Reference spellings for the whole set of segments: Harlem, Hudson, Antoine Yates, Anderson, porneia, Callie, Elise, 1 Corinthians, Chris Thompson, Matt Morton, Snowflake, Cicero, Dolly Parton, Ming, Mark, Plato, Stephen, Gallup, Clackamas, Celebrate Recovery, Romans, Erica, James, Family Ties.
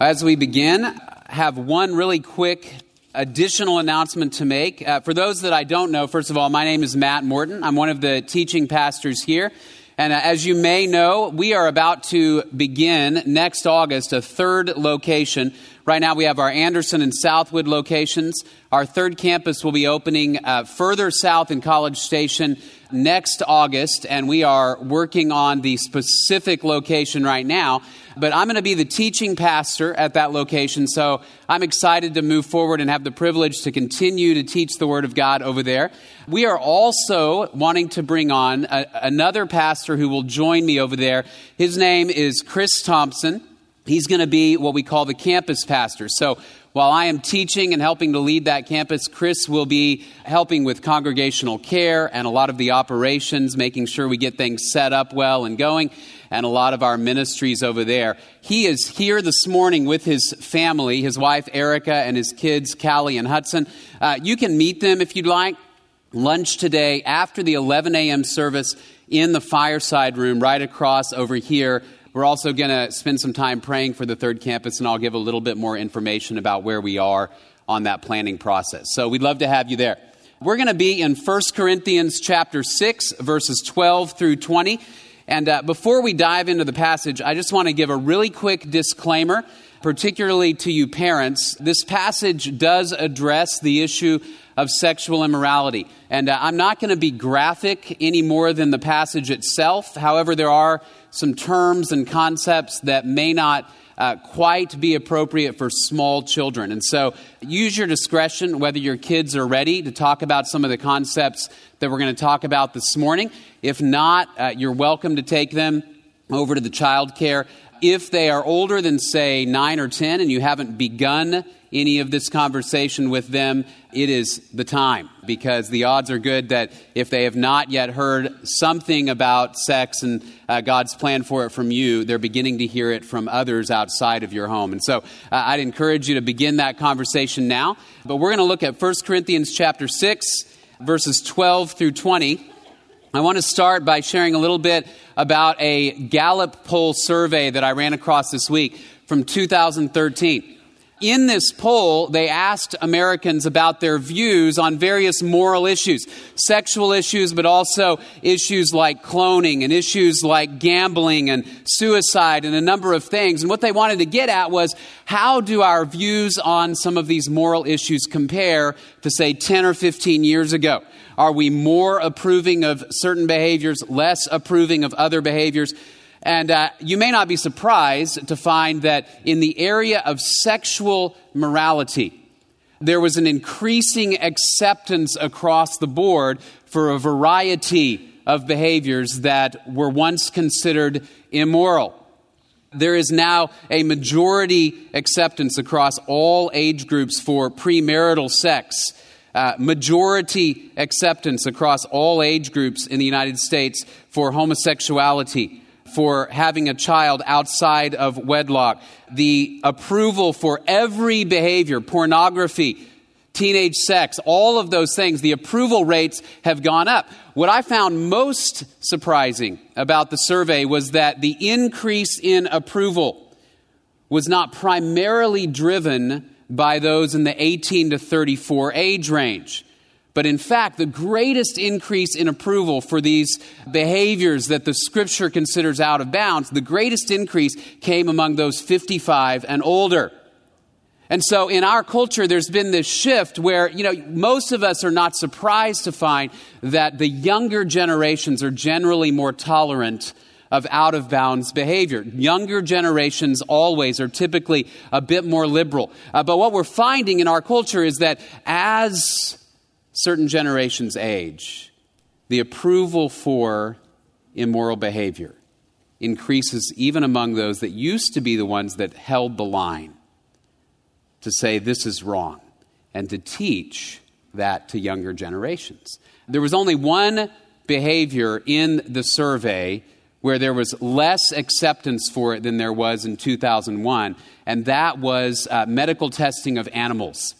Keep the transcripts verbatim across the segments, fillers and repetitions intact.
As we begin, I have one really quick additional announcement to make. Uh, for those that I don't know, first of all, my name is Matt Morton. I'm one of the teaching pastors here. And uh, as you may know, we are about to begin next August a third location. Right now we have our Anderson and Southwood locations. Our third campus will be opening uh, further south in College Station next August, and we are working on the specific location right now. But I'm going to be the teaching pastor at that location, so I'm excited to move forward and have the privilege to continue to teach the Word of God over there. We are also wanting to bring on a, another pastor who will join me over there. His name is Chris Thompson. He's going to be what we call the campus pastor. So while I am teaching and helping to lead that campus, Chris will be helping with congregational care and a lot of the operations, making sure we get things set up well and going, and a lot of our ministries over there. He is here this morning with his family, his wife, Erica, and his kids, Callie and Hudson. Uh, you can meet them if you'd like. Lunch today after the eleven a.m. service in the fireside room right across over here. We're also going to spend some time praying for the third campus, and I'll give a little bit more information about where we are on that planning process. So we'd love to have you there. We're going to be in First Corinthians chapter six, verses twelve through twenty. And uh, before we dive into the passage, I just want to give a really quick disclaimer, particularly to you parents. This passage does address the issue of sexual immorality. And uh, I'm not going to be graphic any more than the passage itself. However, there are some terms and concepts that may not uh, quite be appropriate for small children. And so use your discretion whether your kids are ready to talk about some of the concepts that we're going to talk about this morning. If not, uh, you're welcome to take them over to the child care. If they are older than, say, nine or ten, and you haven't begun any of this conversation with them, it is the time, because the odds are good that if they have not yet heard something about sex and uh, God's plan for it from you, they're beginning to hear it from others outside of your home. And so uh, I'd encourage you to begin that conversation now. But we're going to look at First Corinthians chapter six, verses twelve through twenty. I want to start by sharing a little bit about a Gallup poll survey that I ran across this week from two thousand thirteen. In this poll, they asked Americans about their views on various moral issues, sexual issues, but also issues like cloning and issues like gambling and suicide and a number of things. And what they wanted to get at was, how do our views on some of these moral issues compare to, say, ten or fifteen years ago? Are we more approving of certain behaviors, less approving of other behaviors? And uh, you may not be surprised to find that in the area of sexual morality, there was an increasing acceptance across the board for a variety of behaviors that were once considered immoral. There is now a majority acceptance across all age groups for premarital sex. Uh, majority acceptance across all age groups in the United States for homosexuality, for having a child outside of wedlock, the approval for every behavior, pornography, teenage sex, all of those things, the approval rates have gone up. What I found most surprising about the survey was that the increase in approval was not primarily driven by those in the eighteen to thirty-four age range. But in fact, the greatest increase in approval for these behaviors that the Scripture considers out of bounds, the greatest increase came among those fifty-five and older. And so in our culture, there's been this shift where, you know, most of us are not surprised to find that the younger generations are generally more tolerant of out-of-bounds behavior. Younger generations always are typically a bit more liberal. Uh, but what we're finding in our culture is that as certain generations age, the approval for immoral behavior increases even among those that used to be the ones that held the line to say this is wrong and to teach that to younger generations. There was only one behavior in the survey where there was less acceptance for it than there was in two thousand one, and that was uh, medical testing of animals.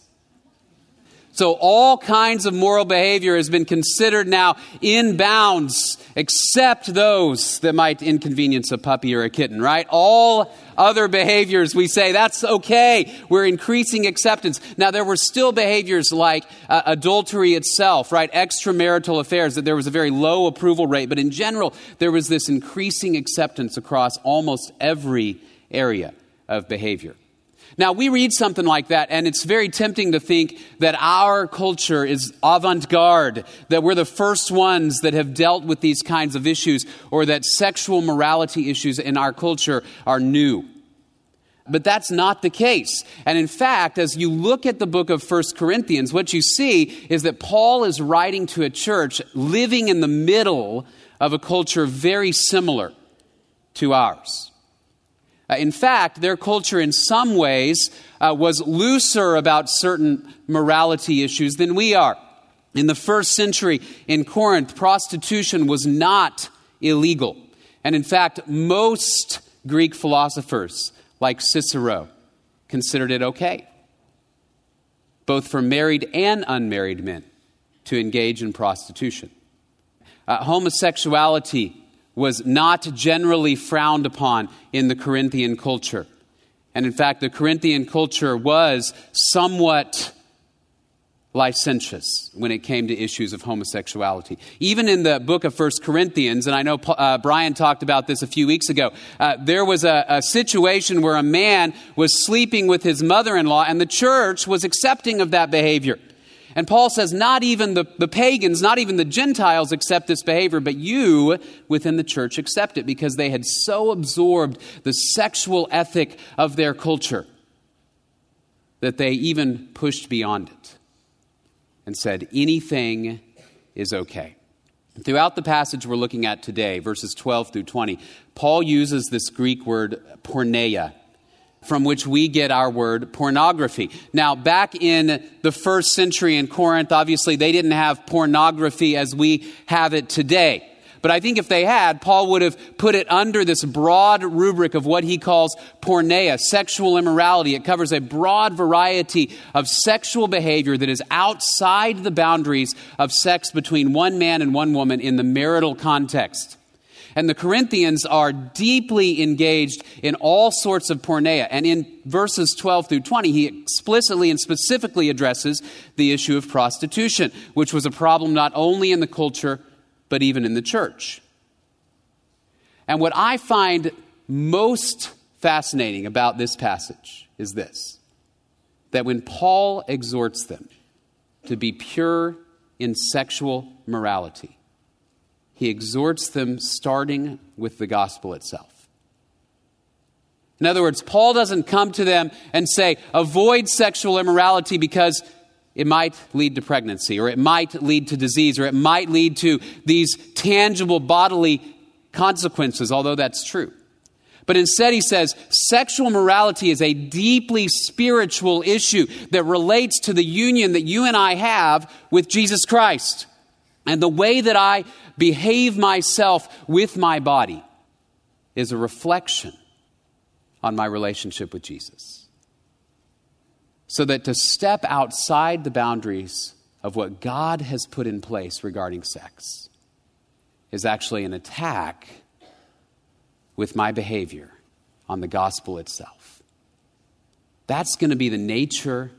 So all kinds of moral behavior has been considered now in bounds, except those that might inconvenience a puppy or a kitten, right? All other behaviors, we say, that's okay. We're increasing acceptance. Now, there were still behaviors like uh, adultery itself, right? Extramarital affairs, that there was a very low approval rate. But in general, there was this increasing acceptance across almost every area of behavior. Now, we read something like that, and it's very tempting to think that our culture is avant-garde, that we're the first ones that have dealt with these kinds of issues, or that sexual morality issues in our culture are new. But that's not the case. And in fact, as you look at the book of First Corinthians, what you see is that Paul is writing to a church living in the middle of a culture very similar to ours. In fact, their culture in some ways uh, was looser about certain morality issues than we are. In the first century in Corinth, prostitution was not illegal. And in fact, most Greek philosophers like Cicero considered it okay, both for married and unmarried men to engage in prostitution. Uh, homosexuality was not generally frowned upon in the Corinthian culture. And in fact, the Corinthian culture was somewhat licentious when it came to issues of homosexuality. Even in the book of First Corinthians, and I know uh, Brian talked about this a few weeks ago, uh, there was a, a situation where a man was sleeping with his mother-in-law, and the church was accepting of that behavior. And Paul says, not even the, the pagans, not even the Gentiles accept this behavior, but you within the church accept it, because they had so absorbed the sexual ethic of their culture that they even pushed beyond it and said, anything is okay. Throughout the passage we're looking at today, verses twelve through twenty, Paul uses this Greek word porneia, from which we get our word pornography. Now, back in the first century in Corinth, obviously they didn't have pornography as we have it today. But I think if they had, Paul would have put it under this broad rubric of what he calls porneia, sexual immorality. It covers a broad variety of sexual behavior that is outside the boundaries of sex between one man and one woman in the marital context. And the Corinthians are deeply engaged in all sorts of porneia. And in verses twelve through twenty, he explicitly and specifically addresses the issue of prostitution, which was a problem not only in the culture, but even in the church. And what I find most fascinating about this passage is this, that when Paul exhorts them to be pure in sexual morality, he exhorts them starting with the gospel itself. In other words, Paul doesn't come to them and say, avoid sexual immorality because it might lead to pregnancy, or it might lead to disease, or it might lead to these tangible bodily consequences, although that's true. But instead he says, sexual morality is a deeply spiritual issue that relates to the union that you and I have with Jesus Christ. And the way that I behave myself with my body is a reflection on my relationship with Jesus. So that to step outside the boundaries of what God has put in place regarding sex is actually an attack with my behavior on the gospel itself. That's going to be the nature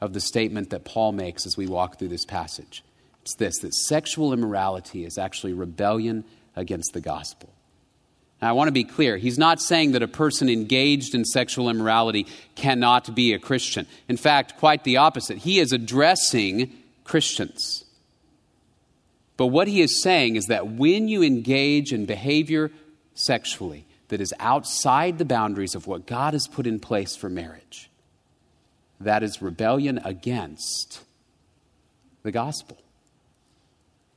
of the statement that Paul makes as we walk through this passage. It's this, that sexual immorality is actually rebellion against the gospel. Now, I want to be clear. He's not saying that a person engaged in sexual immorality cannot be a Christian. In fact, quite the opposite. He is addressing Christians. But what he is saying is that when you engage in behavior sexually that is outside the boundaries of what God has put in place for marriage, that is rebellion against the gospel.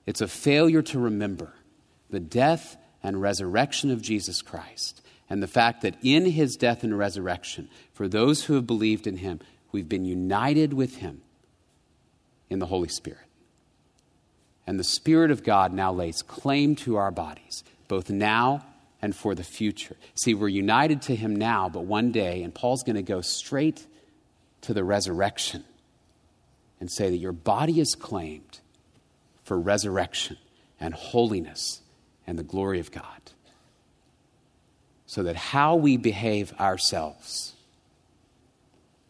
It's a failure to remember the death and resurrection of Jesus Christ, and the fact that in his death and resurrection, for those who have believed in him, we've been united with him in the Holy Spirit. And the Spirit of God now lays claim to our bodies, both now and for the future. See, we're united to him now, but one day, and Paul's going to go straight to the resurrection and say that your body is claimed for resurrection and holiness and the glory of God. So that how we behave ourselves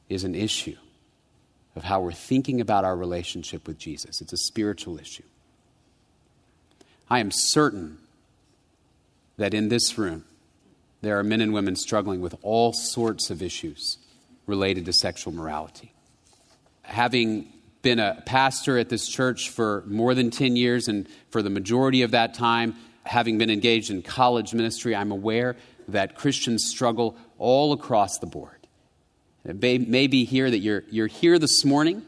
is an issue of how we're thinking about our relationship with Jesus. It's a spiritual issue. I am certain that in this room, there are men and women struggling with all sorts of issues related to sexual morality. Having been a pastor at this church for more than ten years, and for the majority of that time, having been engaged in college ministry, I'm aware that Christians struggle all across the board. It may, may be here that you're, you're here this morning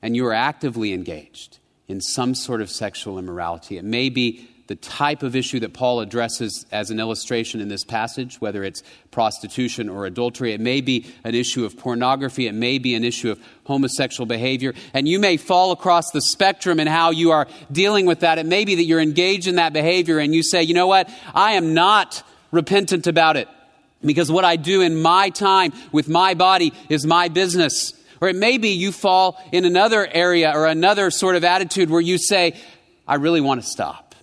and you are actively engaged in some sort of sexual immorality. It may be the type of issue that Paul addresses as an illustration in this passage, whether it's prostitution or adultery. It may be an issue of pornography. It may be an issue of homosexual behavior. And you may fall across the spectrum in how you are dealing with that. It may be that you're engaged in that behavior and you say, you know what? I am not repentant about it, because what I do in my time with my body is my business. Or it may be you fall in another area or another sort of attitude where you say, I really want to stop,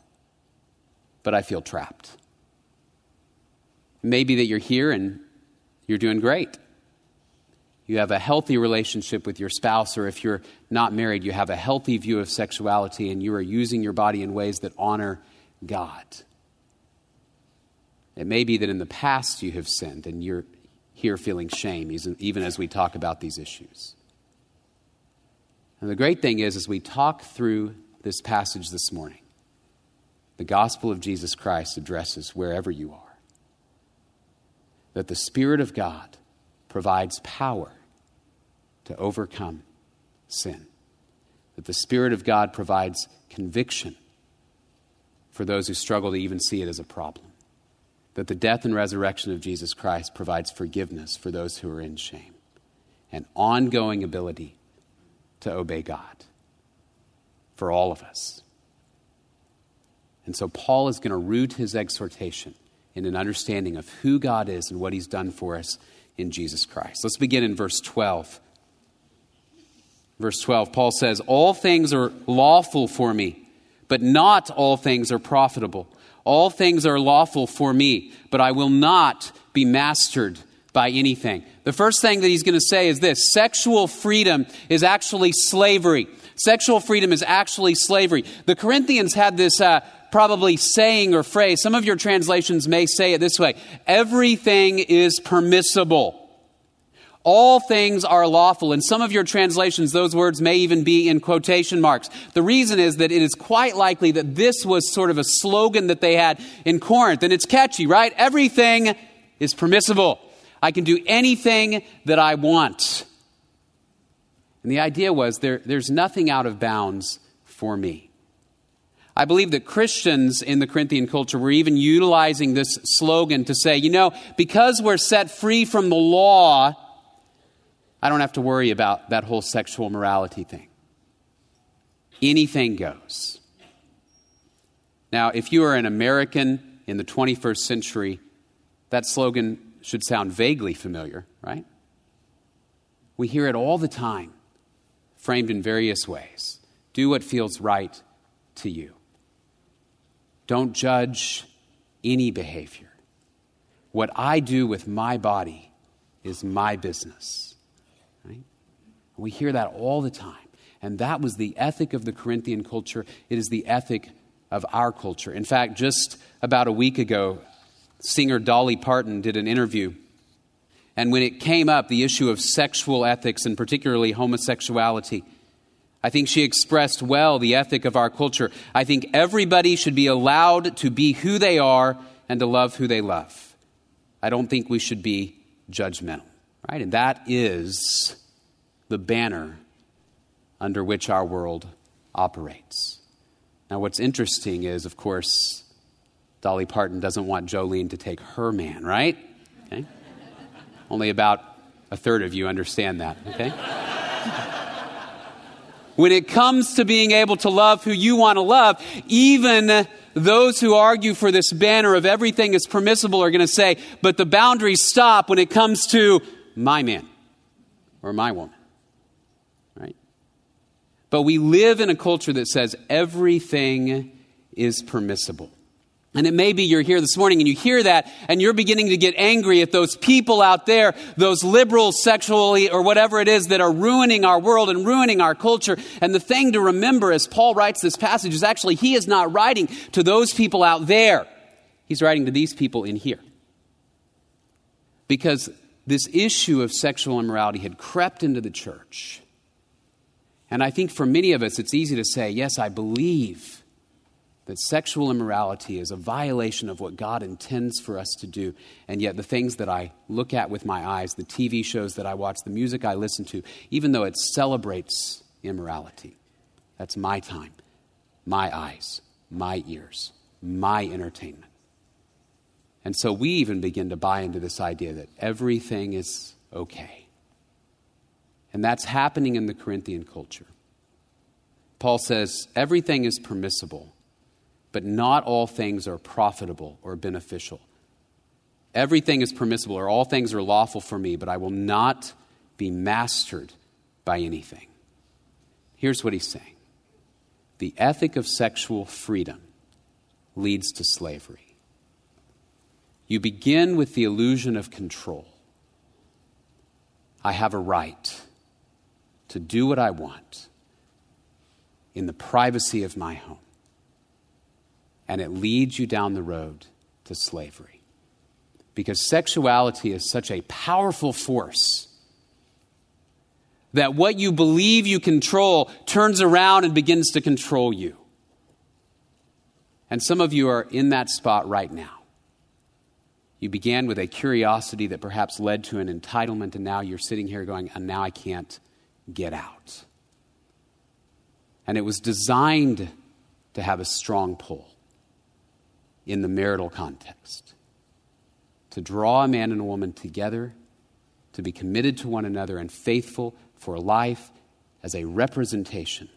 but I feel trapped. Maybe that you're here and you're doing great. You have a healthy relationship with your spouse, or if you're not married, you have a healthy view of sexuality and you are using your body in ways that honor God. It may be that in the past you have sinned and you're here feeling shame, even as we talk about these issues. And the great thing is, as we talk through this passage this morning, the gospel of Jesus Christ addresses wherever you are, that the Spirit of God provides power to overcome sin, that the Spirit of God provides conviction for those who struggle to even see it as a problem, that the death and resurrection of Jesus Christ provides forgiveness for those who are in shame, and ongoing ability to obey God for all of us. And so Paul is going to root his exhortation in an understanding of who God is and what he's done for us in Jesus Christ. Let's begin in verse twelve. Verse twelve, Paul says, all things are lawful for me, but not all things are profitable. All things are lawful for me, but I will not be mastered by anything. The first thing that he's going to say is this: sexual freedom is actually slavery. Sexual freedom is actually slavery. The Corinthians had this uh, probably saying or phrase. Some of your translations may say it this way: everything is permissible. All things are lawful. In some of your translations, those words may even be in quotation marks. The reason is that it is quite likely that this was sort of a slogan that they had in Corinth. And it's catchy, right? Everything is permissible. I can do anything that I want. And the idea was there, there's nothing out of bounds for me. I believe that Christians in the Corinthian culture were even utilizing this slogan to say, you know, because we're set free from the law, I don't have to worry about that whole sexual morality thing. Anything goes. Now, if you are an American in the twenty-first century, that slogan should sound vaguely familiar, right? We hear it all the time, framed in various ways. Do what feels right to you. Don't judge any behavior. What I do with my body is my business. Right? We hear that all the time. And that was the ethic of the Corinthian culture. It is the ethic of our culture. In fact, just about a week ago, singer Dolly Parton did an interview. And when it came up, the issue of sexual ethics and particularly homosexuality, I think she expressed well the ethic of our culture. I think everybody should be allowed to be who they are and to love who they love. I don't think we should be judgmental, right? And that is the banner under which our world operates. Now, what's interesting is, of course, Dolly Parton doesn't want Jolene to take her man, right? Okay. Only about a third of you understand that, okay? When it comes to being able to love who you want to love, even those who argue for this banner of everything is permissible are going to say, but the boundaries stop when it comes to my man or my woman, right? But we live in a culture that says everything is permissible. And it may be you're here this morning and you hear that and you're beginning to get angry at those people out there, those liberals sexually or whatever it is that are ruining our world and ruining our culture. And the thing to remember as Paul writes this passage is actually he is not writing to those people out there. He's writing to these people in here. Because this issue of sexual immorality had crept into the church. And I think for many of us, it's easy to say, yes, I believe that sexual immorality is a violation of what God intends for us to do. And yet the things that I look at with my eyes, the T V shows that I watch, the music I listen to, even though it celebrates immorality, that's my time, my eyes, my ears, my entertainment. And so we even begin to buy into this idea that everything is okay. And that's happening in the Corinthian culture. Paul says everything is permissible, but not all things are profitable or beneficial. Everything is permissible, or all things are lawful for me, but I will not be mastered by anything. Here's what he's saying. The ethic of sexual freedom leads to slavery. You begin with the illusion of control. I have a right to do what I want in the privacy of my home. And it leads you down the road to slavery. Because sexuality is such a powerful force that what you believe you control turns around and begins to control you. And some of you are in that spot right now. You began with a curiosity that perhaps led to an entitlement, and now you're sitting here going, and now I can't get out. And it was designed to have a strong pull in the marital context, to draw a man and a woman together, to be committed to one another and faithful for life as a representation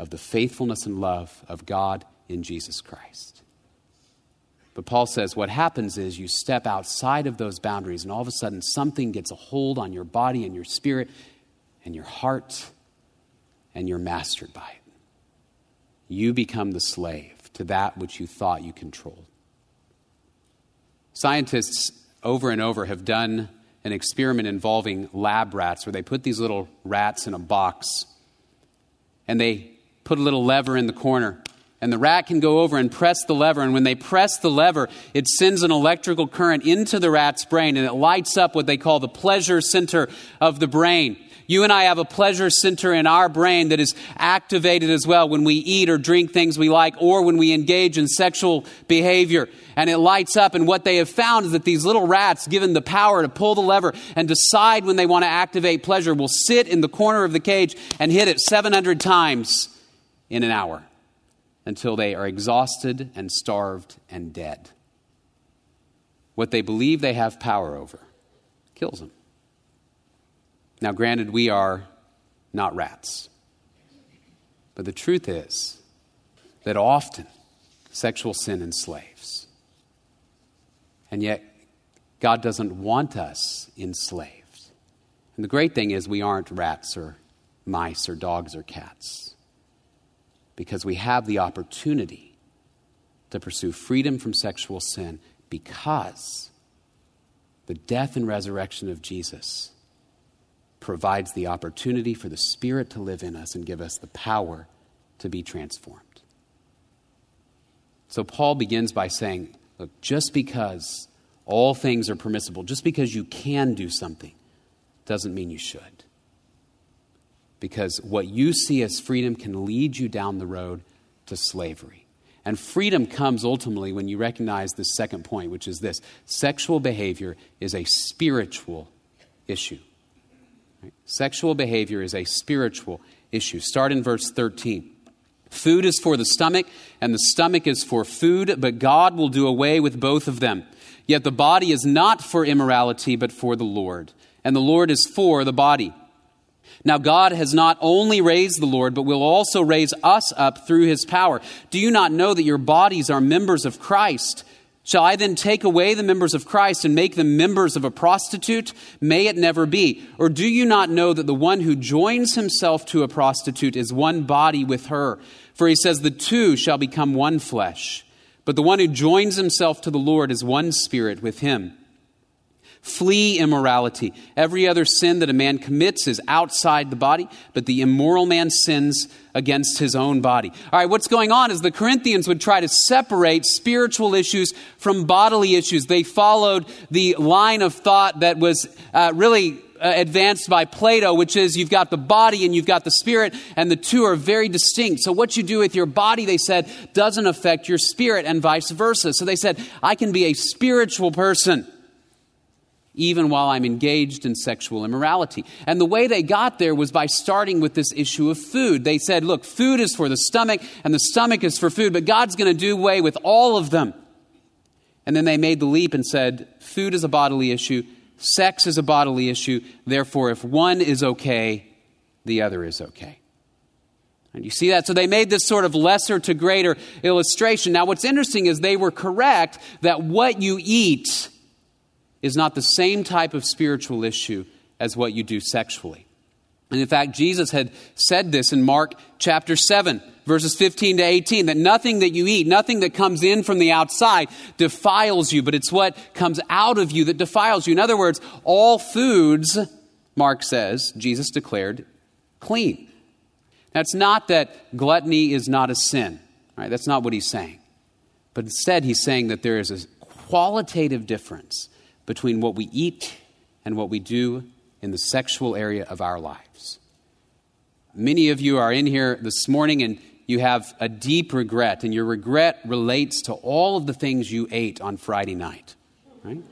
of the faithfulness and love of God in Jesus Christ. But Paul says what happens is you step outside of those boundaries and all of a sudden something gets a hold on your body and your spirit and your heart, and you're mastered by it. You become the slave to that which you thought you controlled. Scientists over and over have done an experiment involving lab rats where they put these little rats in a box and they put a little lever in the corner and the rat can go over and press the lever, and when they press the lever, it sends an electrical current into the rat's brain and it lights up what they call the pleasure center of the brain. You and I have a pleasure center in our brain that is activated as well when we eat or drink things we like or when we engage in sexual behavior. And it lights up. And what they have found is that these little rats, given the power to pull the lever and decide when they want to activate pleasure, will sit in the corner of the cage and hit it seven hundred times in an hour until they are exhausted and starved and dead. What they believe they have power over kills them. Now, granted, we are not rats. But the truth is that often sexual sin enslaves. And yet, God doesn't want us enslaved. And the great thing is we aren't rats or mice or dogs or cats, because we have the opportunity to pursue freedom from sexual sin because the death and resurrection of Jesus provides the opportunity for the Spirit to live in us and give us the power to be transformed. So Paul begins by saying, look, just because all things are permissible, just because you can do something, doesn't mean you should. Because what you see as freedom can lead you down the road to slavery. And freedom comes ultimately when you recognize the second point, which is this: sexual behavior is a spiritual issue. Right? Sexual behavior is a spiritual issue. Start in verse thirteen. Food is for the stomach, and the stomach is for food, but God will do away with both of them. Yet the body is not for immorality, but for the Lord. And the Lord is for the body. Now God has not only raised the Lord, but will also raise us up through his power. Do you not know that your bodies are members of Christ? Shall I then take away the members of Christ and make them members of a prostitute? May it never be. Or do you not know that the one who joins himself to a prostitute is one body with her? For he says, the two shall become one flesh. But the one who joins himself to the Lord is one spirit with him. Flee immorality. Every other sin that a man commits is outside the body, but the immoral man sins against his own body. All right, what's going on is the Corinthians would try to separate spiritual issues from bodily issues. They followed the line of thought that was uh, really uh, advanced by Plato, which is you've got the body and you've got the spirit, and the two are very distinct. So what you do with your body, they said, doesn't affect your spirit, and vice versa. So they said, I can be a spiritual person even while I'm engaged in sexual immorality. And the way they got there was by starting with this issue of food. They said, look, food is for the stomach and the stomach is for food, but God's going to do away with all of them. And then they made the leap and said, food is a bodily issue, sex is a bodily issue, therefore if one is okay, the other is okay. And you see that? So they made this sort of lesser to greater illustration. Now what's interesting is they were correct that what you eat is not the same type of spiritual issue as what you do sexually. And in fact, Jesus had said this in Mark chapter seven, verses fifteen to eighteen, that nothing that you eat, nothing that comes in from the outside defiles you, but it's what comes out of you that defiles you. In other words, all foods, Mark says, Jesus declared clean. Now, it's not that gluttony is not a sin, right? That's not what he's saying. But instead, he's saying that there is a qualitative difference between what we eat and what we do in the sexual area of our lives. Many of you are in here this morning and you have a deep regret, and your regret relates to all of the things you ate on Friday night, right?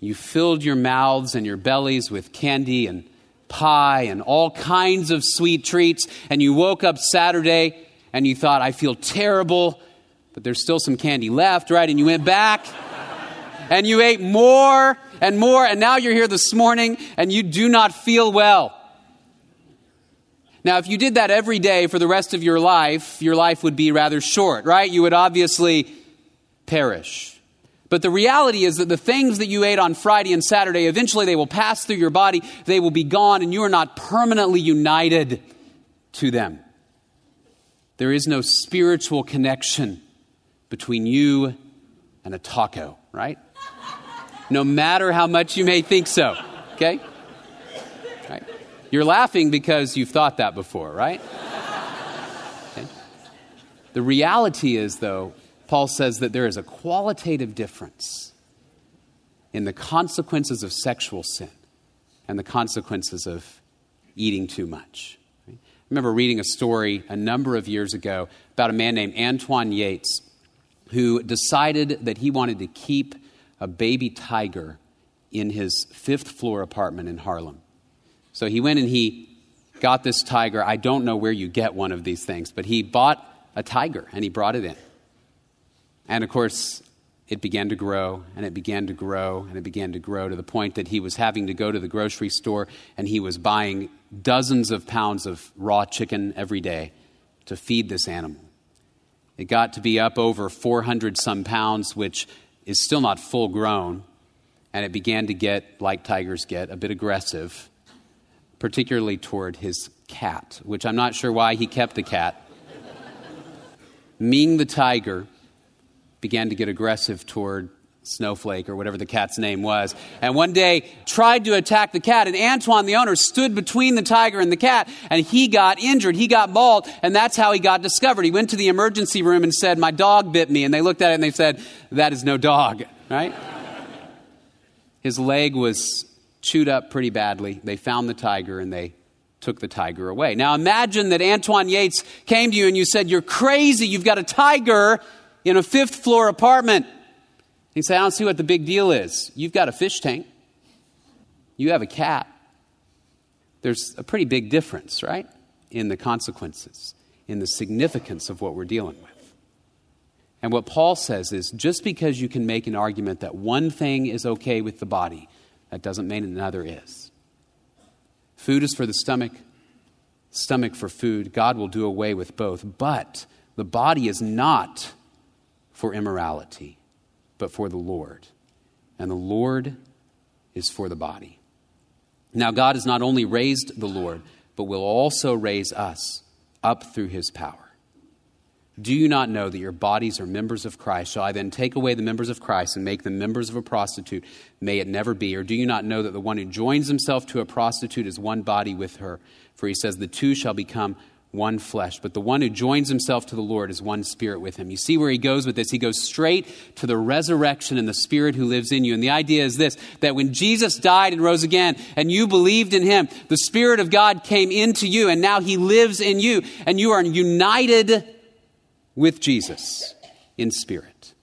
You filled your mouths and your bellies with candy and pie and all kinds of sweet treats, and you woke up Saturday and you thought, I feel terrible, but there's still some candy left, right? And you went back and you ate more and more, and now you're here this morning and you do not feel well. Now, if you did that every day for the rest of your life, your life would be rather short, right? You would obviously perish. But the reality is that the things that you ate on Friday and Saturday, eventually they will pass through your body, they will be gone, and you are not permanently united to them. There is no spiritual connection between you and a taco, right? No matter how much you may think so, okay? Right. You're laughing because you've thought that before, right? Okay. The reality is, though, Paul says that there is a qualitative difference in the consequences of sexual sin and the consequences of eating too much. Right? I remember reading a story a number of years ago about a man named Antoine Yates who decided that he wanted to keep a baby tiger in his fifth floor apartment in Harlem. So he went and he got this tiger. I don't know where you get one of these things, but he bought a tiger and he brought it in. And of course, it began to grow and it began to grow and it began to grow to the point that he was having to go to the grocery store and he was buying dozens of pounds of raw chicken every day to feed this animal. It got to be up over four hundred some pounds, which is still not full grown, and it began to get, like tigers get, a bit aggressive, particularly toward his cat, which I'm not sure why he kept the cat. Ming the tiger began to get aggressive toward Snowflake or whatever the cat's name was, and one day tried to attack the cat, and Antoine, the owner, stood between the tiger and the cat, and he got injured. He got mauled, and that's how he got discovered. He went to the emergency room and said, my dog bit me, and they looked at it and they said, that is no dog, right? His leg was chewed up pretty badly. They found the tiger and they took the tiger away. Now imagine that Antoine Yates came to you and you said, you're crazy, you've got a tiger in a fifth floor apartment. He said, I don't see what the big deal is. You've got a fish tank. You have a cat. There's a pretty big difference, right? In the consequences, in the significance of what we're dealing with. And what Paul says is just because you can make an argument that one thing is okay with the body, that doesn't mean another is. Food is for the stomach, stomach for food. God will do away with both. But the body is not for immorality. but for the Lord. And the Lord is for the body. Now, God has not only raised the Lord, but will also raise us up through his power. Do you not know that your bodies are members of Christ? Shall I then take away the members of Christ and make them members of a prostitute? May it never be. Or do you not know that the one who joins himself to a prostitute is one body with her? For he says, the two shall become one flesh. But the one who joins himself to the Lord is one spirit with him. You see where he goes with this. He goes straight to the resurrection and the spirit who lives in you. And the idea is this, that when Jesus died and rose again and you believed in him, the spirit of God came into you and now he lives in you and you are united with Jesus in spirit.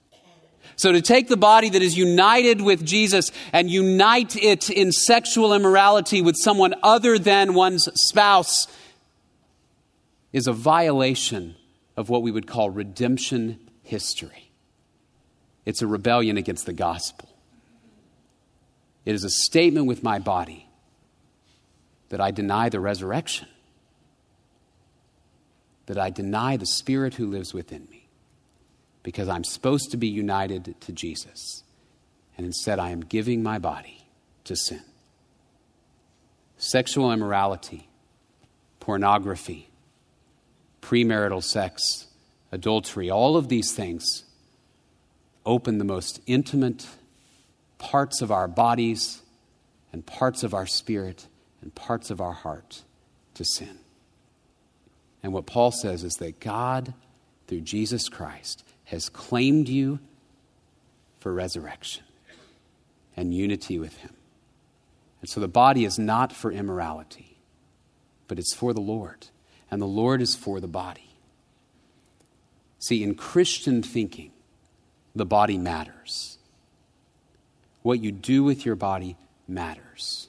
So to take the body that is united with Jesus and unite it in sexual immorality with someone other than one's spouse is a violation of what we would call redemption history. It's a rebellion against the gospel. It is a statement with my body that I deny the resurrection, that I deny the spirit who lives within me, because I'm supposed to be united to Jesus. And instead I am giving my body to sin. Sexual immorality, pornography, premarital sex, adultery, all of these things open the most intimate parts of our bodies and parts of our spirit and parts of our heart to sin. And what Paul says is that God, through Jesus Christ, has claimed you for resurrection and unity with him. And so the body is not for immorality, but it's for the Lord. And the Lord is for the body. See, in Christian thinking, the body matters. What you do with your body matters.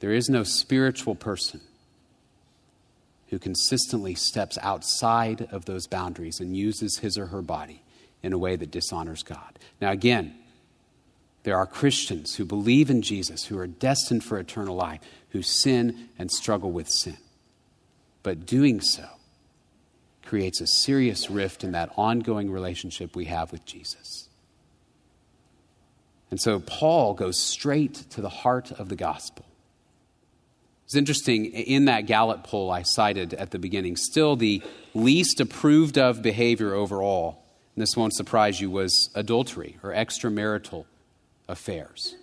There is no spiritual person who consistently steps outside of those boundaries and uses his or her body in a way that dishonors God. Now, again, there are Christians who believe in Jesus, who are destined for eternal life, who sin and struggle with sin. But doing so creates a serious rift in that ongoing relationship we have with Jesus. And so Paul goes straight to the heart of the gospel. It's interesting, in that Gallup poll I cited at the beginning, still the least approved of behavior overall, and this won't surprise you, was adultery or extramarital affairs.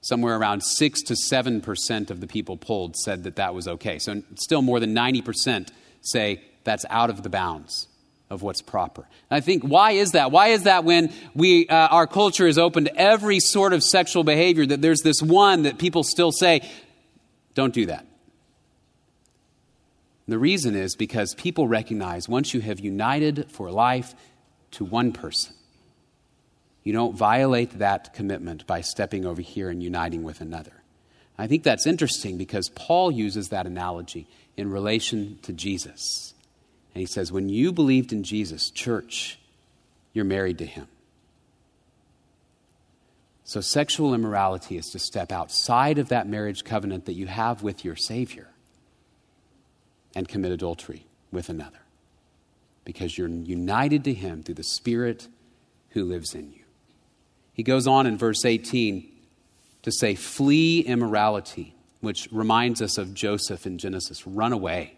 Somewhere around six to seven percent of the people polled said that that was okay. So still more than ninety percent say that's out of the bounds of what's proper. And I think, why is that? Why is that when we uh, our culture is open to every sort of sexual behavior, that there's this one that people still say, don't do that? And the reason is because people recognize once you have united for life to one person, you don't violate that commitment by stepping over here and uniting with another. I think that's interesting because Paul uses that analogy in relation to Jesus. And he says, when you believed in Jesus, church, you're married to him. So sexual immorality is to step outside of that marriage covenant that you have with your Savior and commit adultery with another, because you're united to him through the Spirit who lives in you. He goes on in verse eighteen to say, flee immorality, which reminds us of Joseph in Genesis. Run away.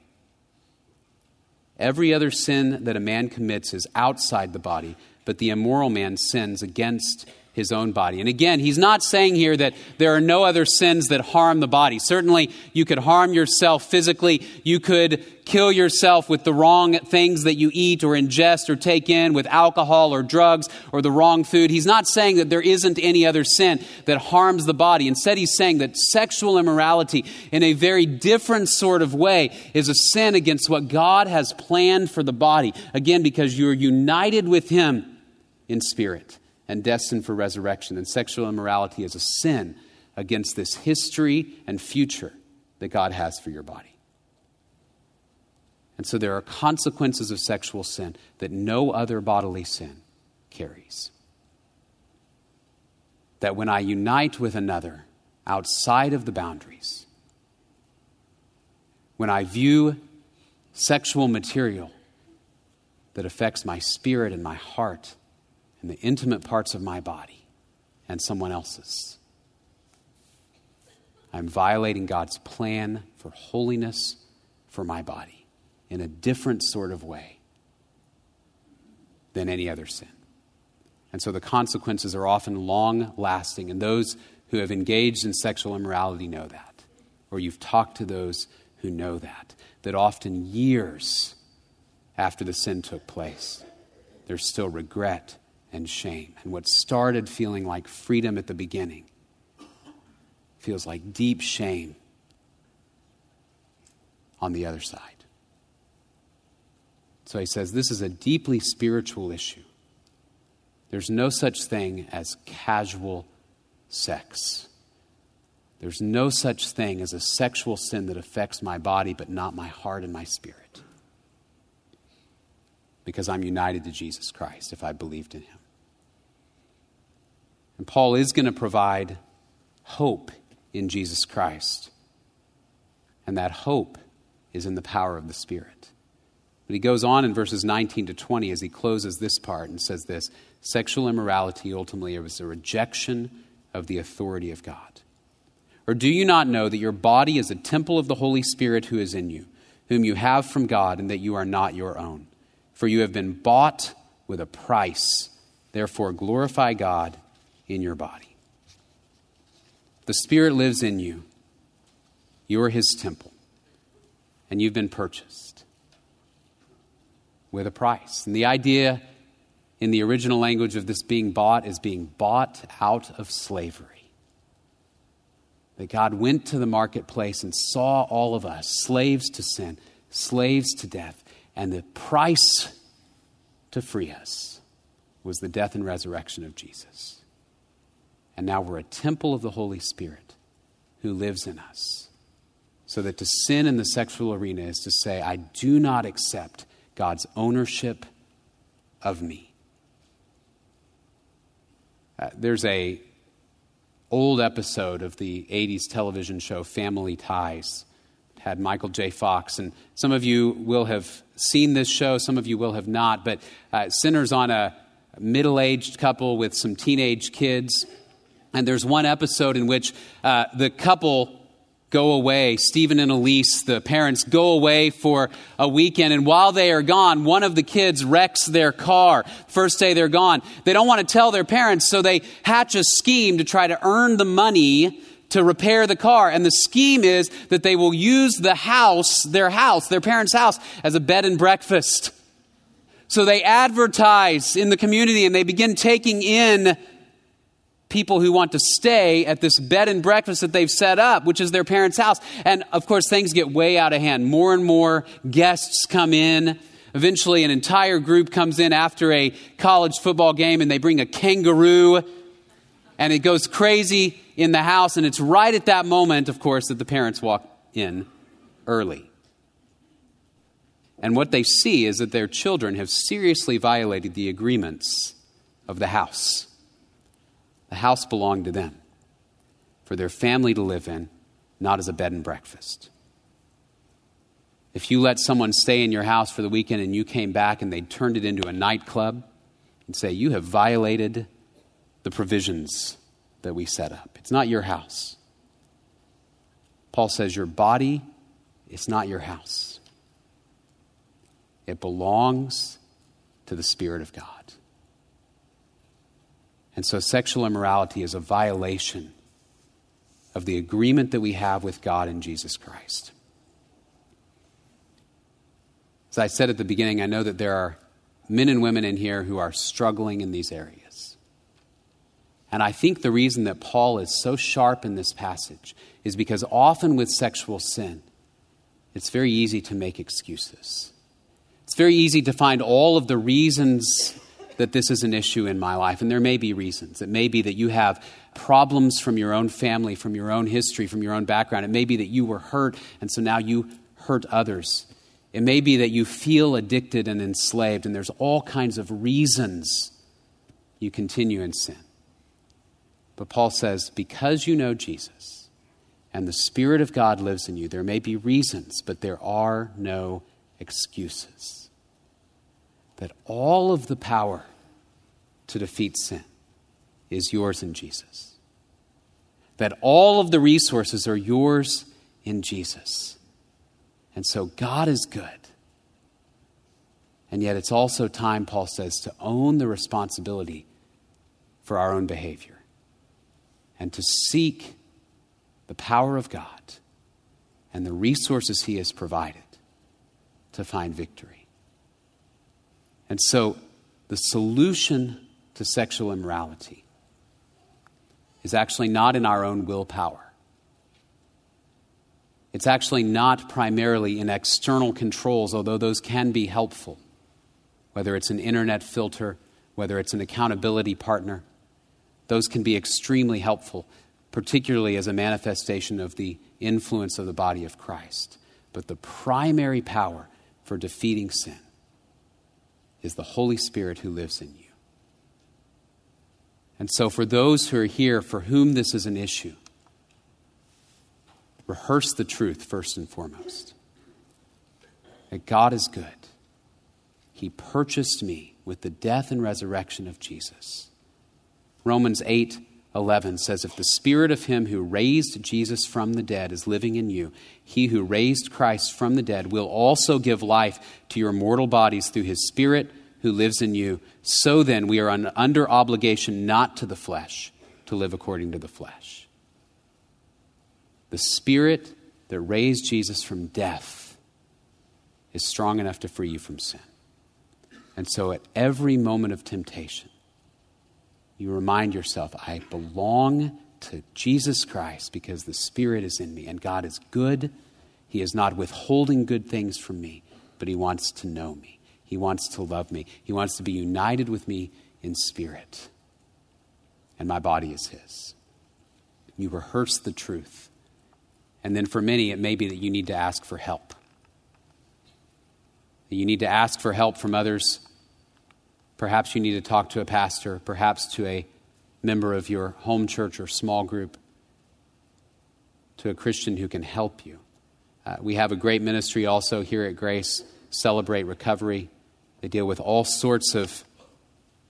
Every other sin that a man commits is outside the body, but the immoral man sins against his own body. And again, he's not saying here that there are no other sins that harm the body. Certainly, you could harm yourself physically. You could kill yourself with the wrong things that you eat or ingest or take in, with alcohol or drugs or the wrong food. He's not saying that there isn't any other sin that harms the body. Instead, he's saying that sexual immorality, in a very different sort of way, is a sin against what God has planned for the body. Again, because you're united with him in spirit and destined for resurrection. And sexual immorality is a sin against this history and future that God has for your body. And so there are consequences of sexual sin that no other bodily sin carries. That when I unite with another outside of the boundaries, when I view sexual material that affects my spirit and my heart and the intimate parts of my body and someone else's. I'm violating God's plan for holiness for my body in a different sort of way than any other sin. And so the consequences are often long-lasting, and those who have engaged in sexual immorality know that, or you've talked to those who know that, that often years after the sin took place, there's still regret and shame. And what started feeling like freedom at the beginning feels like deep shame on the other side. So he says this is a deeply spiritual issue. There's no such thing as casual sex. There's no such thing as a sexual sin that affects my body but not my heart and my spirit. Because I'm united to Jesus Christ if I believed in him. And Paul is going to provide hope in Jesus Christ. And that hope is in the power of the Spirit. But he goes on in verses nineteen to twenty as he closes this part and says this: sexual immorality ultimately is a rejection of the authority of God. Or do you not know that your body is a temple of the Holy Spirit who is in you, whom you have from God, and that you are not your own? For you have been bought with a price. Therefore glorify God in your body. The Spirit lives in you. You are his temple. And you've been purchased with a price. And the idea in the original language of this being bought is being bought out of slavery. That God went to the marketplace and saw all of us, slaves to sin, slaves to death. And the price to free us was the death and resurrection of Jesus. And now we're a temple of the Holy Spirit who lives in us. So that to sin in the sexual arena is to say, I do not accept God's ownership of me. Uh, there's a old episode of the eighties television show Family Ties. It had Michael J. Fox. And some of you will have seen this show. Some of you will have not. But uh, it centers on a middle-aged couple with some teenage kids. And there's one episode in which uh, the couple go away. Stephen and Elise, the parents, go away for a weekend. And while they are gone, one of the kids wrecks their car. First day they're gone. They don't want to tell their parents, so they hatch a scheme to try to earn the money to repair the car. And the scheme is that they will use the house, their house, their parents' house, as a bed and breakfast. So they advertise in the community and they begin taking in people who want to stay at this bed and breakfast that they've set up, which is their parents' house. And of course, things get way out of hand. More and more guests come in. Eventually, an entire group comes in after a college football game, and they bring a kangaroo, and it goes crazy in the house. And it's right at that moment, of course, that the parents walk in early. And what they see is that their children have seriously violated the agreements of the house. The house belonged to them, for their family to live in, not as a bed and breakfast. If you let someone stay in your house for the weekend and you came back and they turned it into a nightclub, and say, you have violated the provisions that we set up. It's not your house. Paul says your body, it's not your house. It belongs to the Spirit of God. And so sexual immorality is a violation of the agreement that we have with God in Jesus Christ. As I said at the beginning, I know that there are men and women in here who are struggling in these areas. And I think the reason that Paul is so sharp in this passage is because often with sexual sin, it's very easy to make excuses. It's very easy to find all of the reasons that this is an issue in my life. And there may be reasons. It may be that you have problems from your own family, from your own history, from your own background. It may be that you were hurt, and so now you hurt others. It may be that you feel addicted and enslaved, and there's all kinds of reasons you continue in sin. But Paul says, because you know Jesus and the Spirit of God lives in you, there may be reasons, but there are no excuses. That all of the power to defeat sin is yours in Jesus. That all of the resources are yours in Jesus. And so God is good. And yet it's also time, Paul says, to own the responsibility for our own behavior and to seek the power of God and the resources he has provided to find victory. And so the solution to sexual immorality is actually not in our own willpower. It's actually not primarily in external controls, although those can be helpful, whether it's an internet filter, whether it's an accountability partner. Those can be extremely helpful, particularly as a manifestation of the influence of the body of Christ. But the primary power for defeating sin is the Holy Spirit who lives in you. And so for those who are here for whom this is an issue, rehearse the truth first and foremost. That God is good. He purchased me with the death and resurrection of Jesus. Romans eight eleven says, if the spirit of him who raised Jesus from the dead is living in you, he who raised Christ from the dead will also give life to your mortal bodies through his spirit who lives in you. So then we are un- under obligation not to the flesh to live according to the flesh. The spirit that raised Jesus from death is strong enough to free you from sin. And so at every moment of temptation, you remind yourself, I belong to Jesus Christ because the spirit is in me and God is good. He is not withholding good things from me, but he wants to know me. He wants to love me. He wants to be united with me in spirit. And my body is his. You rehearse the truth. And then for many, it may be that you need to ask for help. You need to ask for help from others. Perhaps you need to talk to a pastor, perhaps to a member of your home church or small group, to a Christian who can help you. Uh, we have a great ministry also here at Grace, Celebrate Recovery. They deal with all sorts of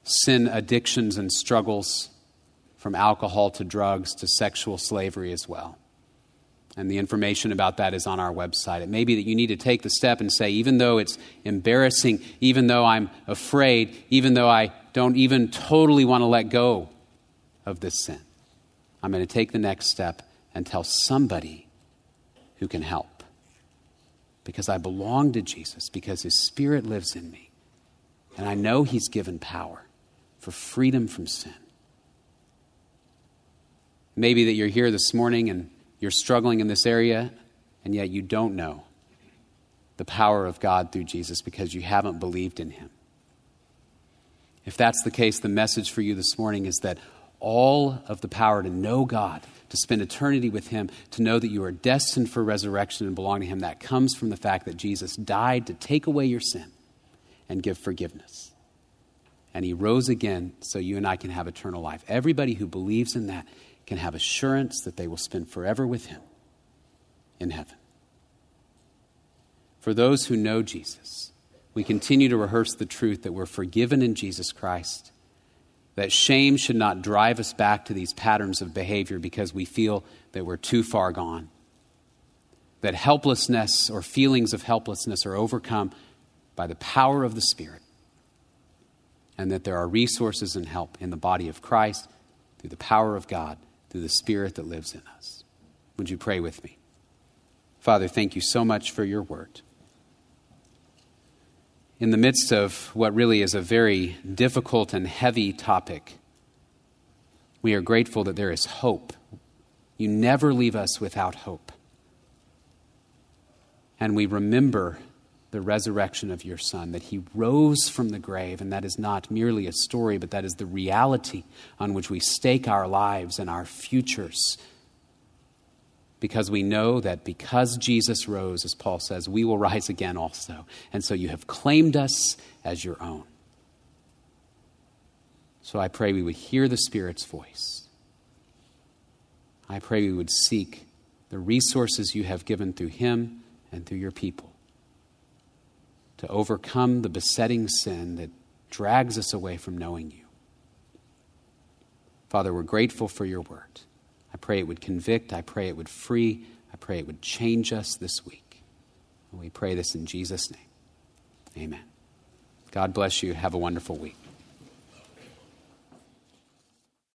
sin addictions and struggles, from alcohol to drugs to sexual slavery as well. And the information about that is on our website. It may be that you need to take the step and say, even though it's embarrassing, even though I'm afraid, even though I don't even totally want to let go of this sin, I'm going to take the next step and tell somebody who can help. Because I belong to Jesus, because his spirit lives in me. And I know he's given power for freedom from sin. Maybe that you're here this morning and you're struggling in this area, and yet you don't know the power of God through Jesus because you haven't believed in him. If that's the case, the message for you this morning is that all of the power to know God, to spend eternity with him, to know that you are destined for resurrection and belong to him, that comes from the fact that Jesus died to take away your sin and give forgiveness. And he rose again so you and I can have eternal life. Everybody who believes in that can have assurance that they will spend forever with him in heaven. For those who know Jesus, we continue to rehearse the truth that we're forgiven in Jesus Christ, that shame should not drive us back to these patterns of behavior because we feel that we're too far gone. That helplessness or feelings of helplessness are overcome by the power of the Spirit. And that there are resources and help in the body of Christ through the power of God, through the Spirit that lives in us. Would you pray with me? Father, thank you so much for your word. In the midst of what really is a very difficult and heavy topic, we are grateful that there is hope. You never leave us without hope. And we remember the resurrection of your Son, that he rose from the grave, and that is not merely a story, but that is the reality on which we stake our lives and our futures. Because we know that because Jesus rose, as Paul says, we will rise again also. And so you have claimed us as your own. So I pray we would hear the Spirit's voice. I pray we would seek the resources you have given through him and through your people to overcome the besetting sin that drags us away from knowing you. Father, we're grateful for your word. I pray it would convict. I pray it would free. I pray it would change us this week. And we pray this in Jesus' name. Amen. God bless you. Have a wonderful week.